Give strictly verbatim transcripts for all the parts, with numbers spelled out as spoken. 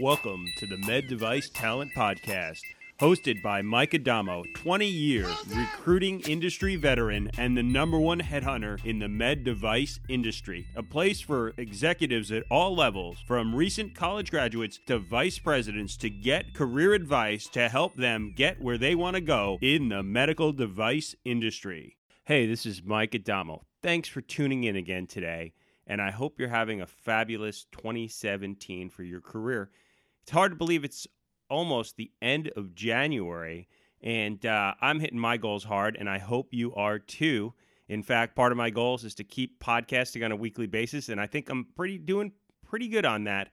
Welcome to the Med Device Talent Podcast, hosted by Mike Adamo, twenty-year recruiting industry veteran and the number one headhunter in the med device industry, a place for executives at all levels, from recent college graduates to vice presidents, to get career advice to help them get where they want to go in the medical device industry. Hey, this is Mike Adamo. Thanks for tuning in again today, and I hope you're having a fabulous twenty seventeen for your career. It's hard to believe it's almost the end of January, and uh, I'm hitting my goals hard, and I hope you are too. In fact, part of my goals is to keep podcasting on a weekly basis, and I think I'm pretty doing pretty good on that.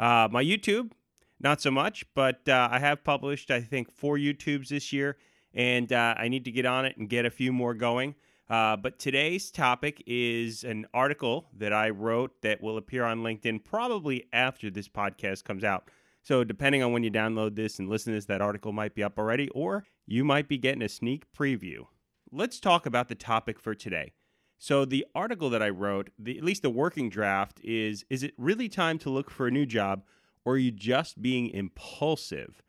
Uh, my YouTube, not so much, but uh, I have published, I think, four YouTubes this year, and uh, I need to get on it and get a few more going. Uh, but today's topic is an article that I wrote that will appear on LinkedIn probably after this podcast comes out. So depending on when you download this and listen to this, that article might be up already, or you might be getting a sneak preview. Let's talk about the topic for today. So the article that I wrote, the, at least the working draft, is, is it really time to look for a new job, or are you just being impulsive?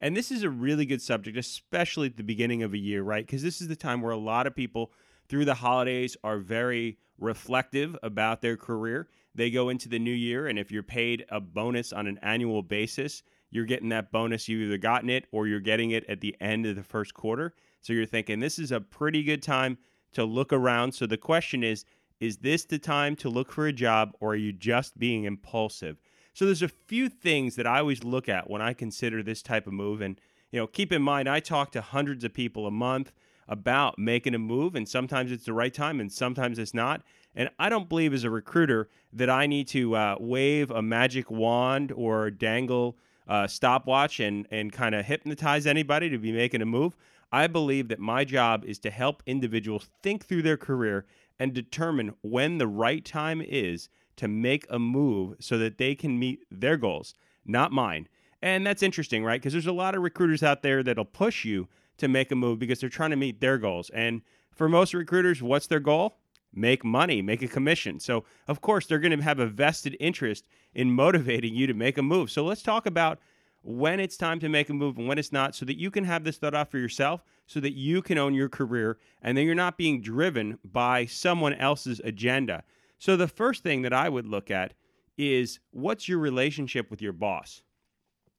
And this is a really good subject, especially at the beginning of a year, right? Because this is the time where a lot of people through the holidays are very reflective about their career. They go into the new year, and if you're paid a bonus on an annual basis, you're getting that bonus. You've either gotten it or you're getting it at the end of the first quarter. So you're thinking this is a pretty good time to look around. So the question is, is this the time to look for a job, or are you just being impulsive? So there's a few things that I always look at when I consider this type of move. And, you know, keep in mind, I talk to hundreds of people a month about making a move, and sometimes it's the right time and sometimes it's not. And I don't believe as a recruiter that I need to uh, wave a magic wand or dangle a stopwatch and, and kind of hypnotize anybody to be making a move. I believe that my job is to help individuals think through their career and determine when the right time is to make a move so that they can meet their goals, not mine. And that's interesting, right? Because there's a lot of recruiters out there that'll push you to make a move because they're trying to meet their goals. And for most recruiters, what's their goal? Make money, make a commission. So, of course, they're going to have a vested interest in motivating you to make a move. So let's talk about when it's time to make a move and when it's not, so that you can have this thought out for yourself, so that you can own your career, and then you're not being driven by someone else's agenda. So the first thing that I would look at is, what's your relationship with your boss?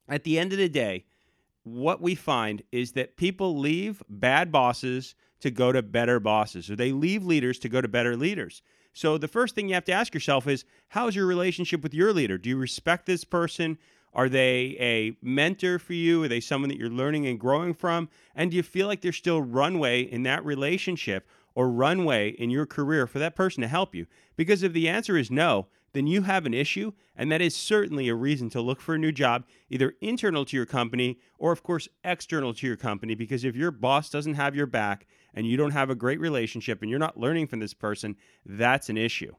At the end of the day, what we find is that people leave bad bosses to go to better bosses, or they leave leaders to go to better leaders. So the first thing you have to ask yourself is, how's your relationship with your leader? Do you respect this person? Are they a mentor for you? Are they someone that you're learning and growing from? And do you feel like there's still runway in that relationship, or runway in your career for that person to help you? Because if the answer is no, then you have an issue, and that is certainly a reason to look for a new job, either internal to your company or, of course, external to your company, because if your boss doesn't have your back and you don't have a great relationship and you're not learning from this person, that's an issue.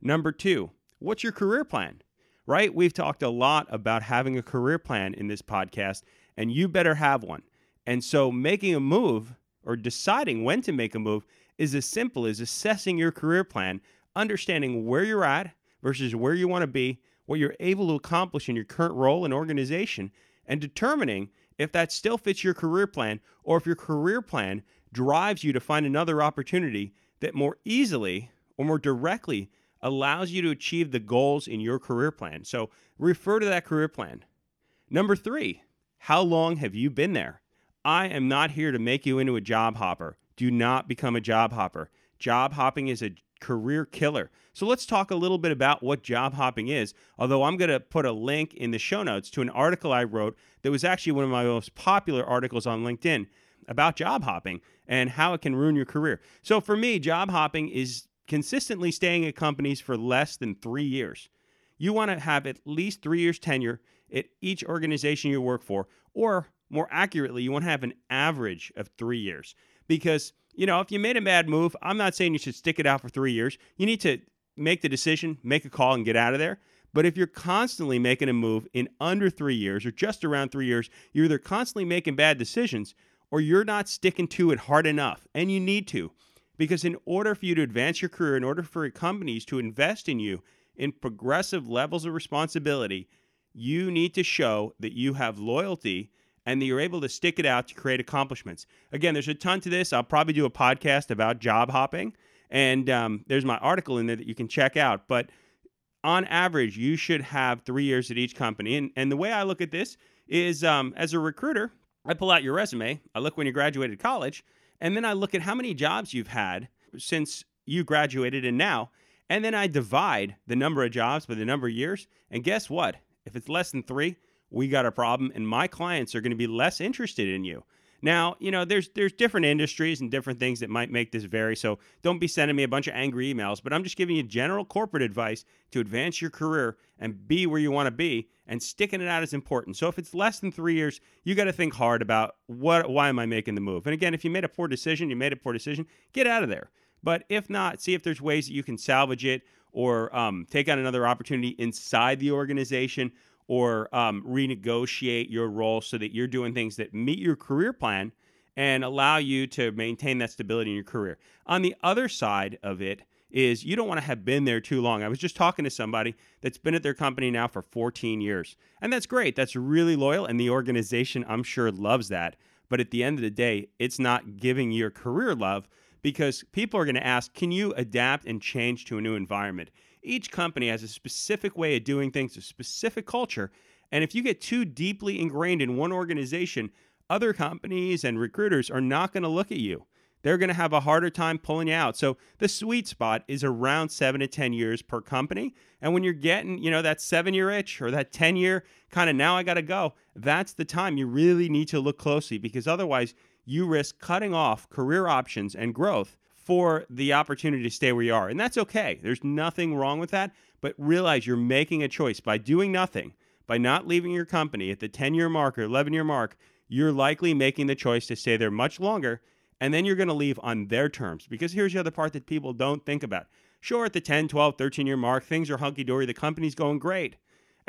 Number two, what's your career plan, right? We've talked a lot about having a career plan in this podcast, and you better have one. And so making a move, or deciding when to make a move, is as simple as assessing your career plan, understanding where you're at versus where you want to be, what you're able to accomplish in your current role and organization, and determining if that still fits your career plan, or if your career plan drives you to find another opportunity that more easily or more directly allows you to achieve the goals in your career plan. So refer to that career plan. Number three, how long have you been there? I am not here to make you into a job hopper. Do not become a job hopper. Job hopping is a career killer. So let's talk a little bit about what job hopping is, although I'm going to put a link in the show notes to an article I wrote that was actually one of my most popular articles on LinkedIn about job hopping and how it can ruin your career. So for me, job hopping is consistently staying at companies for less than three years. You want to have at least three years tenure at each organization you work for, or more accurately, you want to have an average of three years. Because, you know, if you made a bad move, I'm not saying you should stick it out for three years. You need to make the decision, make a call, and get out of there. But if you're constantly making a move in under three years or just around three years, you're either constantly making bad decisions or you're not sticking to it hard enough. And you need to. Because in order for you to advance your career, in order for companies to invest in you in progressive levels of responsibility, you need to show that you have loyalty and that you're able to stick it out to create accomplishments. Again, there's a ton to this. I'll probably do a podcast about job hopping, and um, there's my article in there that you can check out. But on average, you should have three years at each company. And, and the way I look at this is um, as a recruiter, I pull out your resume, I look when you graduated college, and then I look at how many jobs you've had since you graduated and now, and then I divide the number of jobs by the number of years. And guess what? If it's less than three, we got a problem, and my clients are going to be less interested in you. Now, you know, there's there's different industries and different things that might make this vary, so don't be sending me a bunch of angry emails, but I'm just giving you general corporate advice to advance your career and be where you want to be, and sticking it out is important. So if it's less than three years, you got to think hard about what, why am I making the move? And again, if you made a poor decision, you made a poor decision, get out of there. But if not, see if there's ways that you can salvage it or um, take on another opportunity inside the organization, or um, renegotiate your role so that you're doing things that meet your career plan and allow you to maintain that stability in your career. On the other side of it is you don't want to have been there too long. I was just talking to somebody that's been at their company now for fourteen years, and that's great. That's really loyal, and the organization, I'm sure, loves that. But at the end of the day, it's not giving your career love, because people are going to ask, can you adapt and change to a new environment? Each company has a specific way of doing things, a specific culture. And if you get too deeply ingrained in one organization, other companies and recruiters are not going to look at you. They're going to have a harder time pulling you out. So the sweet spot is around seven to ten years per company. And when you're getting, you know, that seven-year itch or that ten-year kind of now I got to go, that's the time you really need to look closely, because otherwise you risk cutting off career options and growth for the opportunity to stay where you are. And that's okay. There's nothing wrong with that. But realize you're making a choice by doing nothing, by not leaving your company at the ten-year mark or eleven-year mark. You're likely making the choice to stay there much longer, and then you're going to leave on their terms. Because here's the other part that people don't think about. Sure, at the ten, twelve, thirteen-year mark, things are hunky-dory. The company's going great.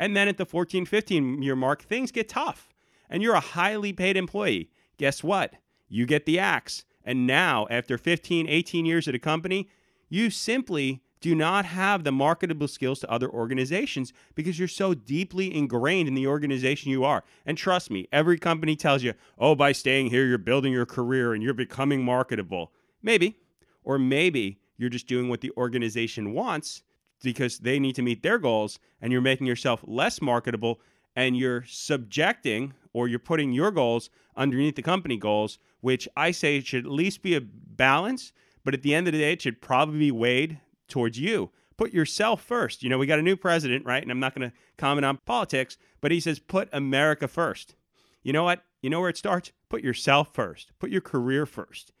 And then at the fourteen, fifteen-year mark, things get tough. And you're a highly paid employee. Guess what? You get the axe. And now, after fifteen, eighteen years at a company, you simply do not have the marketable skills to other organizations because you're so deeply ingrained in the organization you are. And trust me, every company tells you, oh, by staying here, you're building your career and you're becoming marketable. Maybe. Or maybe you're just doing what the organization wants because they need to meet their goals, and you're making yourself less marketable, and you're subjecting, or you're putting your goals underneath the company goals, which I say it should at least be a balance, but at the end of the day, it should probably be weighed towards you. Put yourself first. You know, we got a new president, right? And I'm not going to comment on politics, but he says, put America first. You know what? You know where it starts? Put yourself first. Put your career first.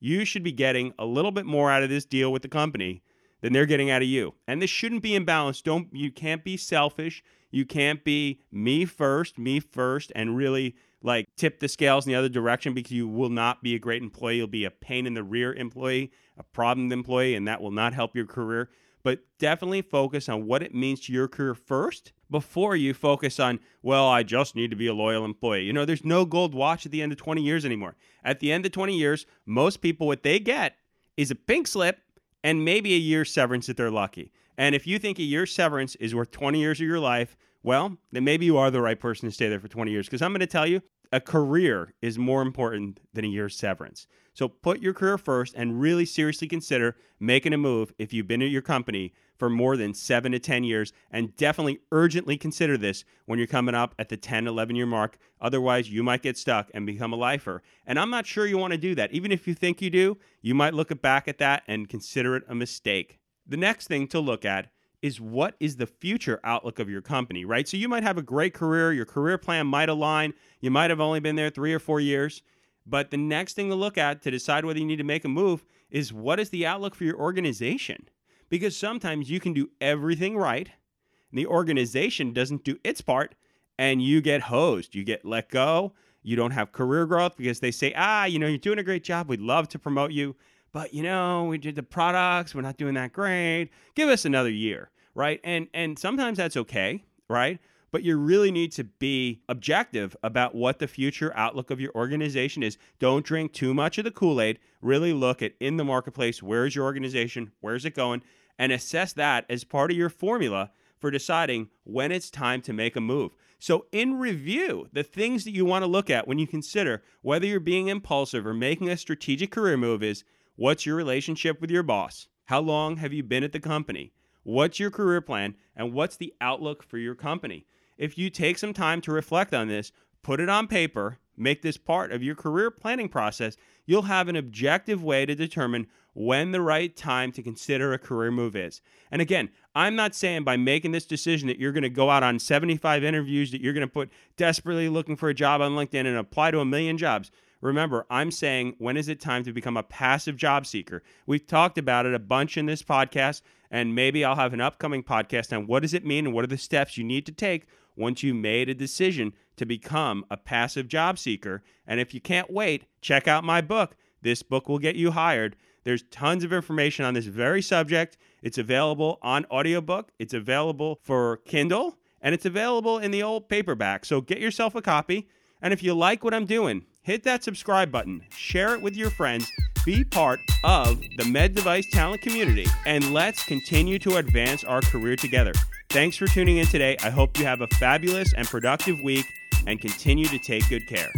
You should be getting a little bit more out of this deal with the company than they're getting out of you. And this shouldn't be imbalanced. Don't, you can't be selfish. You can't be me first, me first, and really like tip the scales in the other direction, because you will not be a great employee. You'll be a pain in the rear employee, a problem employee, and that will not help your career. But definitely focus on what it means to your career first before you focus on, well, I just need to be a loyal employee. You know, there's no gold watch at the end of twenty years anymore. At the end of twenty years, most people, what they get is a pink slip and maybe a year's severance if they're lucky. And if you think a year's severance is worth twenty years of your life, well, then maybe you are the right person to stay there for twenty years. Because I'm going to tell you, a career is more important than a year's severance. So put your career first and really seriously consider making a move if you've been at your company for more than seven to ten years. And definitely urgently consider this when you're coming up at the ten, eleven-year mark. Otherwise, you might get stuck and become a lifer. And I'm not sure you want to do that. Even if you think you do, you might look back at that and consider it a mistake. The next thing to look at is what is the future outlook of your company, right? So you might have a great career. Your career plan might align. You might have only been there three or four years. But the next thing to look at to decide whether you need to make a move is what is the outlook for your organization? Because sometimes you can do everything right, and the organization doesn't do its part, and you get hosed. You get let go. You don't have career growth because they say, ah, you know, you're doing a great job. We'd love to promote you. But, you know, we did the products. We're not doing that great. Give us another year, right? And and sometimes that's okay, right? But you really need to be objective about what the future outlook of your organization is. Don't drink too much of the Kool-Aid. Really look at, in the marketplace, where is your organization? Where's it going? And assess that as part of your formula for deciding when it's time to make a move. So in review, the things that you want to look at when you consider whether you're being impulsive or making a strategic career move is, what's your relationship with your boss? How long have you been at the company? What's your career plan? And what's the outlook for your company? If you take some time to reflect on this, put it on paper, make this part of your career planning process, you'll have an objective way to determine when the right time to consider a career move is. And again, I'm not saying by making this decision that you're going to go out on seventy-five interviews, that you're going to put desperately looking for a job on LinkedIn and apply to a million jobs. Remember, I'm saying, when is it time to become a passive job seeker? We've talked about it a bunch in this podcast, and maybe I'll have an upcoming podcast on what does it mean and what are the steps you need to take once you made a decision to become a passive job seeker. And if you can't wait, check out my book. This book will get you hired. There's tons of information on this very subject. It's available on audiobook. It's available for Kindle, and it's available in the old paperback. So get yourself a copy. And if you like what I'm doing, hit that subscribe button, share it with your friends, be part of the Med Device Talent community, and let's continue to advance our career together. Thanks for tuning in today. I hope you have a fabulous and productive week and continue to take good care.